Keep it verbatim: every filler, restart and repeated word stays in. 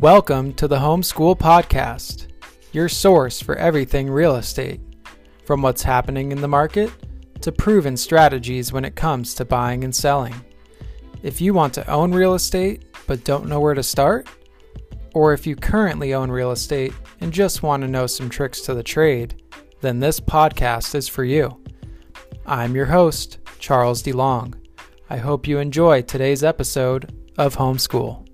Welcome to the Homeschool Podcast, your source for everything real estate, from what's happening in the market to proven strategies when it comes to buying and selling. If you want to own real estate but don't know where to start, or if you currently own real estate and just want to know some tricks to the trade, then this podcast is for you. I'm your host, Charles DeLong. I hope you enjoy today's episode of Homeschool.